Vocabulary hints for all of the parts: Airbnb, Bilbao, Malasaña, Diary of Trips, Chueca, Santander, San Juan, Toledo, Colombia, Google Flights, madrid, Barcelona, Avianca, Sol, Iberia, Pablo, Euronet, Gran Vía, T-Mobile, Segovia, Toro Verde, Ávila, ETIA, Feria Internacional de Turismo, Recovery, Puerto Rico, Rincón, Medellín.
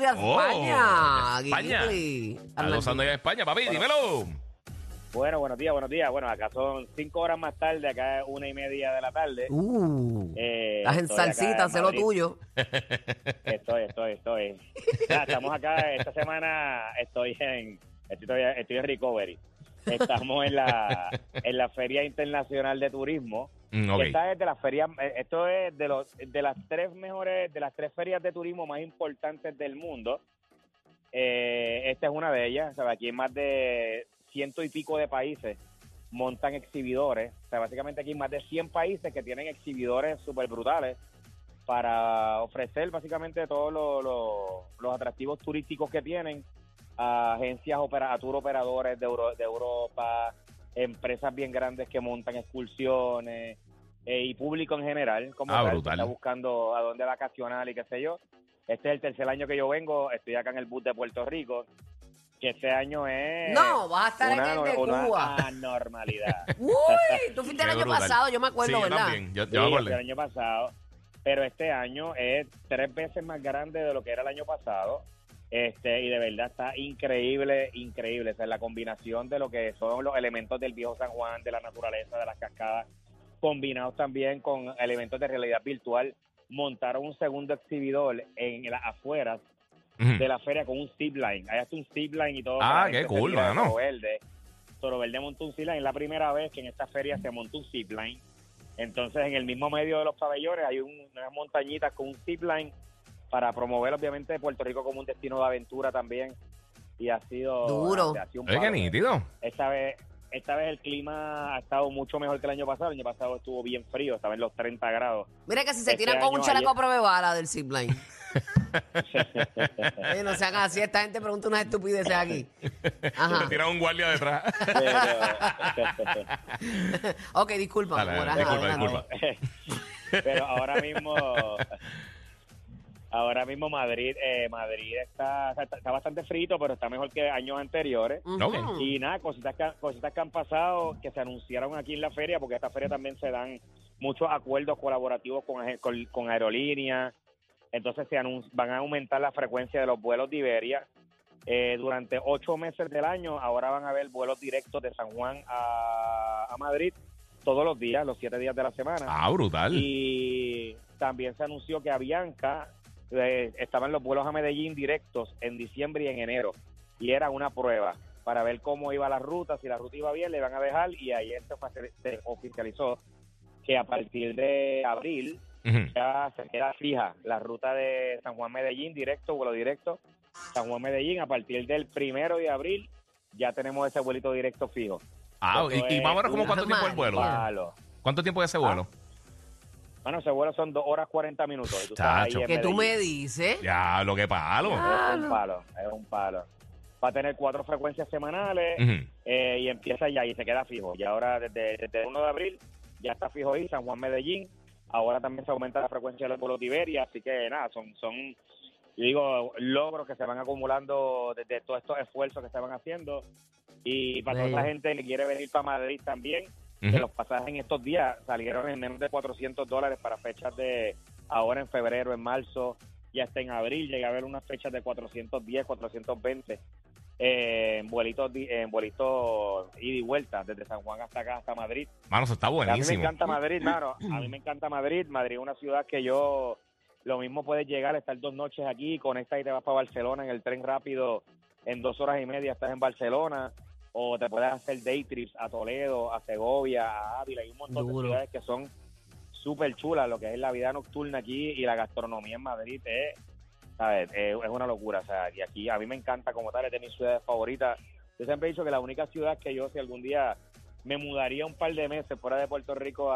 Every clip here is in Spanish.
España. Estás gozando ya de España, papi, dímelo. Bueno, buenos días. Bueno, acá son 5 horas más tarde, acá es 1:30 de la tarde. Estás en salsita, sé lo tuyo. Estoy. Ya, estamos acá, esta semana estoy en Recovery. Estamos en la Feria Internacional de Turismo. Okay. Esta es de las ferias, esto es de las tres ferias de turismo más importantes del mundo. Esta es una de ellas, ¿sabes? Aquí hay más de 100 y pico de países montan exhibidores. O sea, básicamente aquí hay más de 100 países que tienen exhibidores súper brutales para ofrecer básicamente todos los atractivos turísticos que tienen a agencias, a tour operadores de Europa, empresas bien grandes que montan excursiones y público en general, como tal, que está buscando a dónde vacacionar y qué sé yo. Este es el tercer año que yo vengo, estoy acá en el bus de Puerto Rico, que este año es... No, vas a estar en el de Cuba. Una anormalidad. Uy, tú fuiste el año pasado, yo me acuerdo, sí, ¿verdad? Yo también. El año pasado, pero este año es 3 veces más grande de lo que era el año pasado. Y de verdad está increíble. O sea, la combinación de lo que son los elementos del viejo San Juan, de la naturaleza, de las cascadas, combinados también con elementos de realidad virtual. Montaron un segundo exhibidor en las afueras de la feria con un zip line. Hay hasta un zip line y todo. Ah, qué cool, ¿no? Toro Verde montó un zip line. Es la primera vez que en esta feria se montó un zip line. Entonces, en el mismo medio de los pabellones hay unas montañitas con un zip line, para promover obviamente Puerto Rico como un destino de aventura también, y ha sido duro. Qué nítido. Esta vez el clima ha estado mucho mejor que el año pasado. El año pasado estuvo bien frío, estaba en los 30 grados. Mira que si se tiran con un chaleco a prueba de bala del zipline. No sean así, esta gente pregunta unas estupideces aquí. Ajá. Se tira un guardia detrás. Ok, disculpa. Disculpa. Pero ahora mismo Madrid está bastante frito, pero está mejor que años anteriores. Uh-huh. Y nada, cositas que han pasado, que se anunciaron aquí en la feria, porque esta feria también se dan muchos acuerdos colaborativos con aerolíneas. Entonces van a aumentar la frecuencia de los vuelos de Iberia. Durante 8 meses del año, ahora van a haber vuelos directos de San Juan a Madrid todos los días, los 7 días de la semana. Ah, brutal. Y también se anunció que Avianca... estaban los vuelos a Medellín directos en diciembre y en enero, y era una prueba para ver cómo iba la ruta, si la ruta iba bien le iban a dejar, y ayer se oficializó que a partir de abril ya se queda fija la ruta de San Juan Medellín directo, vuelo directo San Juan Medellín. A partir del 1 de abril ya tenemos ese vuelito directo fijo. Y más o menos como cuánto tiempo el vuelo. ¿Cuánto tiempo es ese vuelo? Bueno, ese vuelo son 2 horas 40 minutos. Tú Chacho, que tú me dices. Ya, lo que palo. Es un palo. Va a tener 4 frecuencias semanales y empieza ya y se queda fijo. Y ahora desde 1 de abril ya está fijo ahí, San Juan Medellín. Ahora también se aumenta la frecuencia de los vuelos de Iberia. Así que nada, son logros que se van acumulando desde todos estos esfuerzos que se van haciendo. Y para toda la gente que quiere venir para Madrid también, que los pasajes en estos días salieron en menos de $400 para fechas de ahora en febrero, en marzo y hasta en abril. Llega a haber unas fechas de 410, 420 en vuelitos ida y vuelta desde San Juan hasta acá, hasta Madrid. Mano, eso está buenísimo. A mí me encanta Madrid, mano. A mí me encanta Madrid. Madrid es una ciudad que yo... Lo mismo puedes llegar, estar 2 noches aquí, conectas y te vas para Barcelona en el tren rápido. En 2 horas y media estás en Barcelona. O te puedes hacer day trips a Toledo, a Segovia, a Ávila. Hay un montón de ciudades que son súper chulas. Lo que es la vida nocturna aquí y la gastronomía en Madrid es una locura. O sea, y aquí a mí me encanta como tal, es de mis ciudades favoritas. Yo siempre he dicho que la única ciudad que yo, si algún día me mudaría un par de meses fuera de Puerto Rico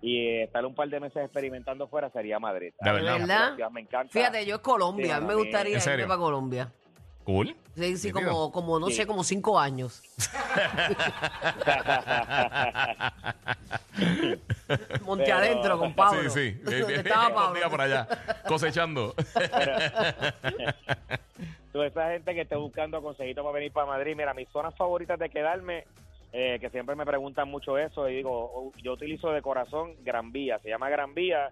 y estar un par de meses experimentando fuera, sería Madrid. ¿De verdad? Me encanta. Fíjate, yo es Colombia. Sí, a mí me gustaría irme para Colombia. Cool. Sí, sí, como no sé, como 5 años. Monte adentro con Pablo. Sí, sí. Estaba Pablo por allá, cosechando. Tú, esa gente que esté buscando consejito para venir para Madrid, mira, mis zonas favoritas de quedarme, que siempre me preguntan mucho eso, y digo, yo utilizo de corazón Gran Vía, se llama Gran Vía,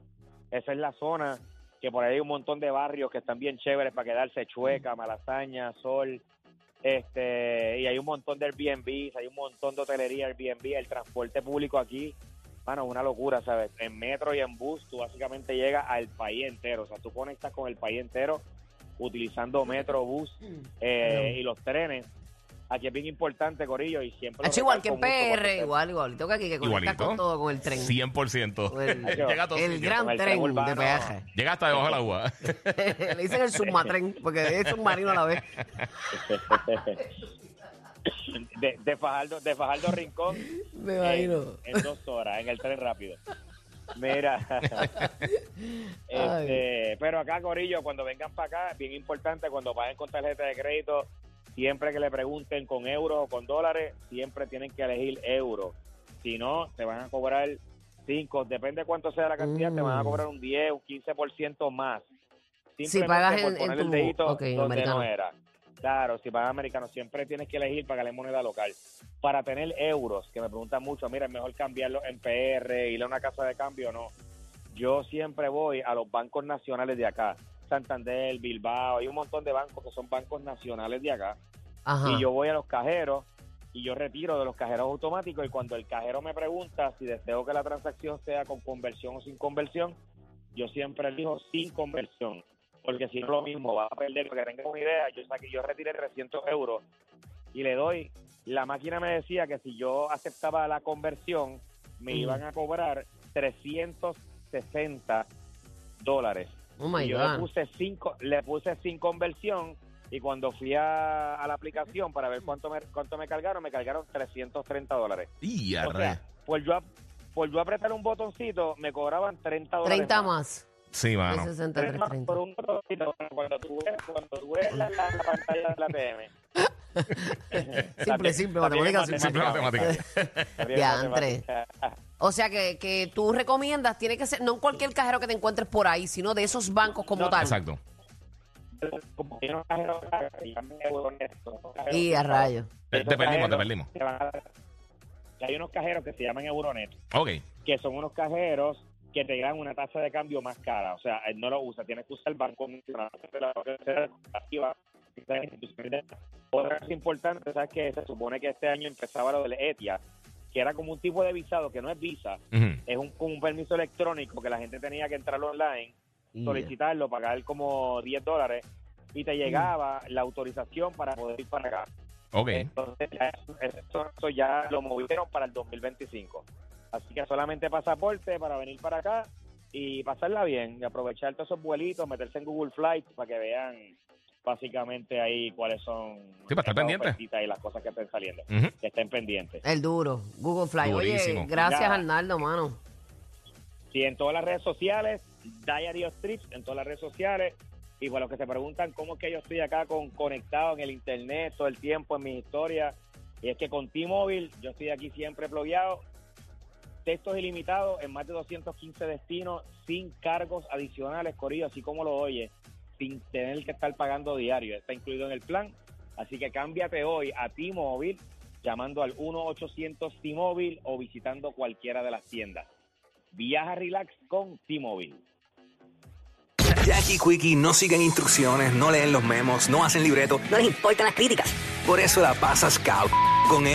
esa es la zona que por ahí hay un montón de barrios que están bien chéveres para quedarse, Chueca, Malasaña, Sol, y hay un montón de Airbnb, hay un montón de hotelería Airbnb, el transporte público aquí, mano, es una locura, ¿sabes? En metro y en bus tú básicamente llegas al país entero, o sea, tú conectas con el país entero utilizando metro, bus y los trenes. Aquí es bien importante, corillo, y siempre... Es igual que en PR, igual. Toca aquí que conectas con todo, con el tren. 100%. Llega todo el gran tren de peaje. Llega hasta debajo del agua. Le dicen el submatren, porque es submarino a la vez. De Fajardo a Rincón, me imagino. En 2 horas, en el tren rápido. Mira, pero acá, corillo, cuando vengan para acá, bien importante, cuando vayan con tarjeta de crédito... Siempre que le pregunten con euros o con dólares, siempre tienen que elegir euros. Si no, te van a cobrar 5, depende cuánto sea la cantidad, te van a cobrar un 10, un 15% más. Si pagas en tu... el dedito donde americano. No era. Claro, si pagas americano, siempre tienes que elegir pagar en moneda local. Para tener euros, que me preguntan mucho, mira, es mejor cambiarlo en PR, ir a una casa de cambio o no. Yo siempre voy a los bancos nacionales de acá. Santander, Bilbao, hay un montón de bancos que son bancos nacionales de acá. Ajá. Y yo voy a los cajeros y yo retiro de los cajeros automáticos, y cuando el cajero me pregunta si deseo que la transacción sea con conversión o sin conversión, yo siempre elijo sin conversión, porque si no, lo mismo, va a perder. Para que tengan una idea, yo retiré 300 euros y le doy, la máquina me decía que si yo aceptaba la conversión me iban a cobrar $360. Oh, y yo le puse sin conversión, y cuando fui a la aplicación para ver cuánto me cargaron, me cargaron $330. Y o sea, por yo apretar un botoncito, me cobraban $30. 30 más. Sí, mano. 63, 30. Por un botoncito, cuando tú ves la pantalla de la PM. Simple matemática. Ya, Andrés. O sea, que tú recomiendas, tiene que ser, no en cualquier cajero que te encuentres por ahí, sino de esos bancos como tal. Exacto. Y a rayos. Te perdimos. Hay unos cajeros que se llaman Euronet. Ok. Que son unos cajeros que te dan una tasa de cambio más cara. O sea, él no lo usa, tienes que usar el banco. Otra cosa importante, ¿sabes qué? Se supone que este año empezaba lo del ETIA, que era como un tipo de visado que no es visa, es un permiso electrónico que la gente tenía que entrar online, solicitarlo, pagar como $10, y te llegaba la autorización para poder ir para acá. Okay. Entonces eso ya lo movieron para el 2025. Así que solamente pasaporte para venir para acá y pasarla bien, y aprovechar todos esos vuelitos, meterse en Google Flights para que vean básicamente ahí cuáles son y las cosas que estén saliendo, que estén pendientes. El duro, Google Flights. Oye, gracias, Arnaldo, mano. Sí, en todas las redes sociales, Diary of Trips, en todas las redes sociales. Y para los que se preguntan cómo es que yo estoy acá conectado en el internet todo el tiempo en mis historias, y es que con T-Mobile yo estoy aquí siempre plogueado. Textos ilimitados en más de 215 destinos, sin cargos adicionales, corillo, así como lo oyes, sin tener que estar pagando diario. Está incluido en el plan. Así que cámbiate hoy a T-Mobile llamando al 1-800-T-Mobile o visitando cualquiera de las tiendas. Viaja relax con T-Mobile. Jackie y Quickie no siguen instrucciones, no leen los memos, no hacen libreto. No les importan las críticas. Por eso la pasas con él.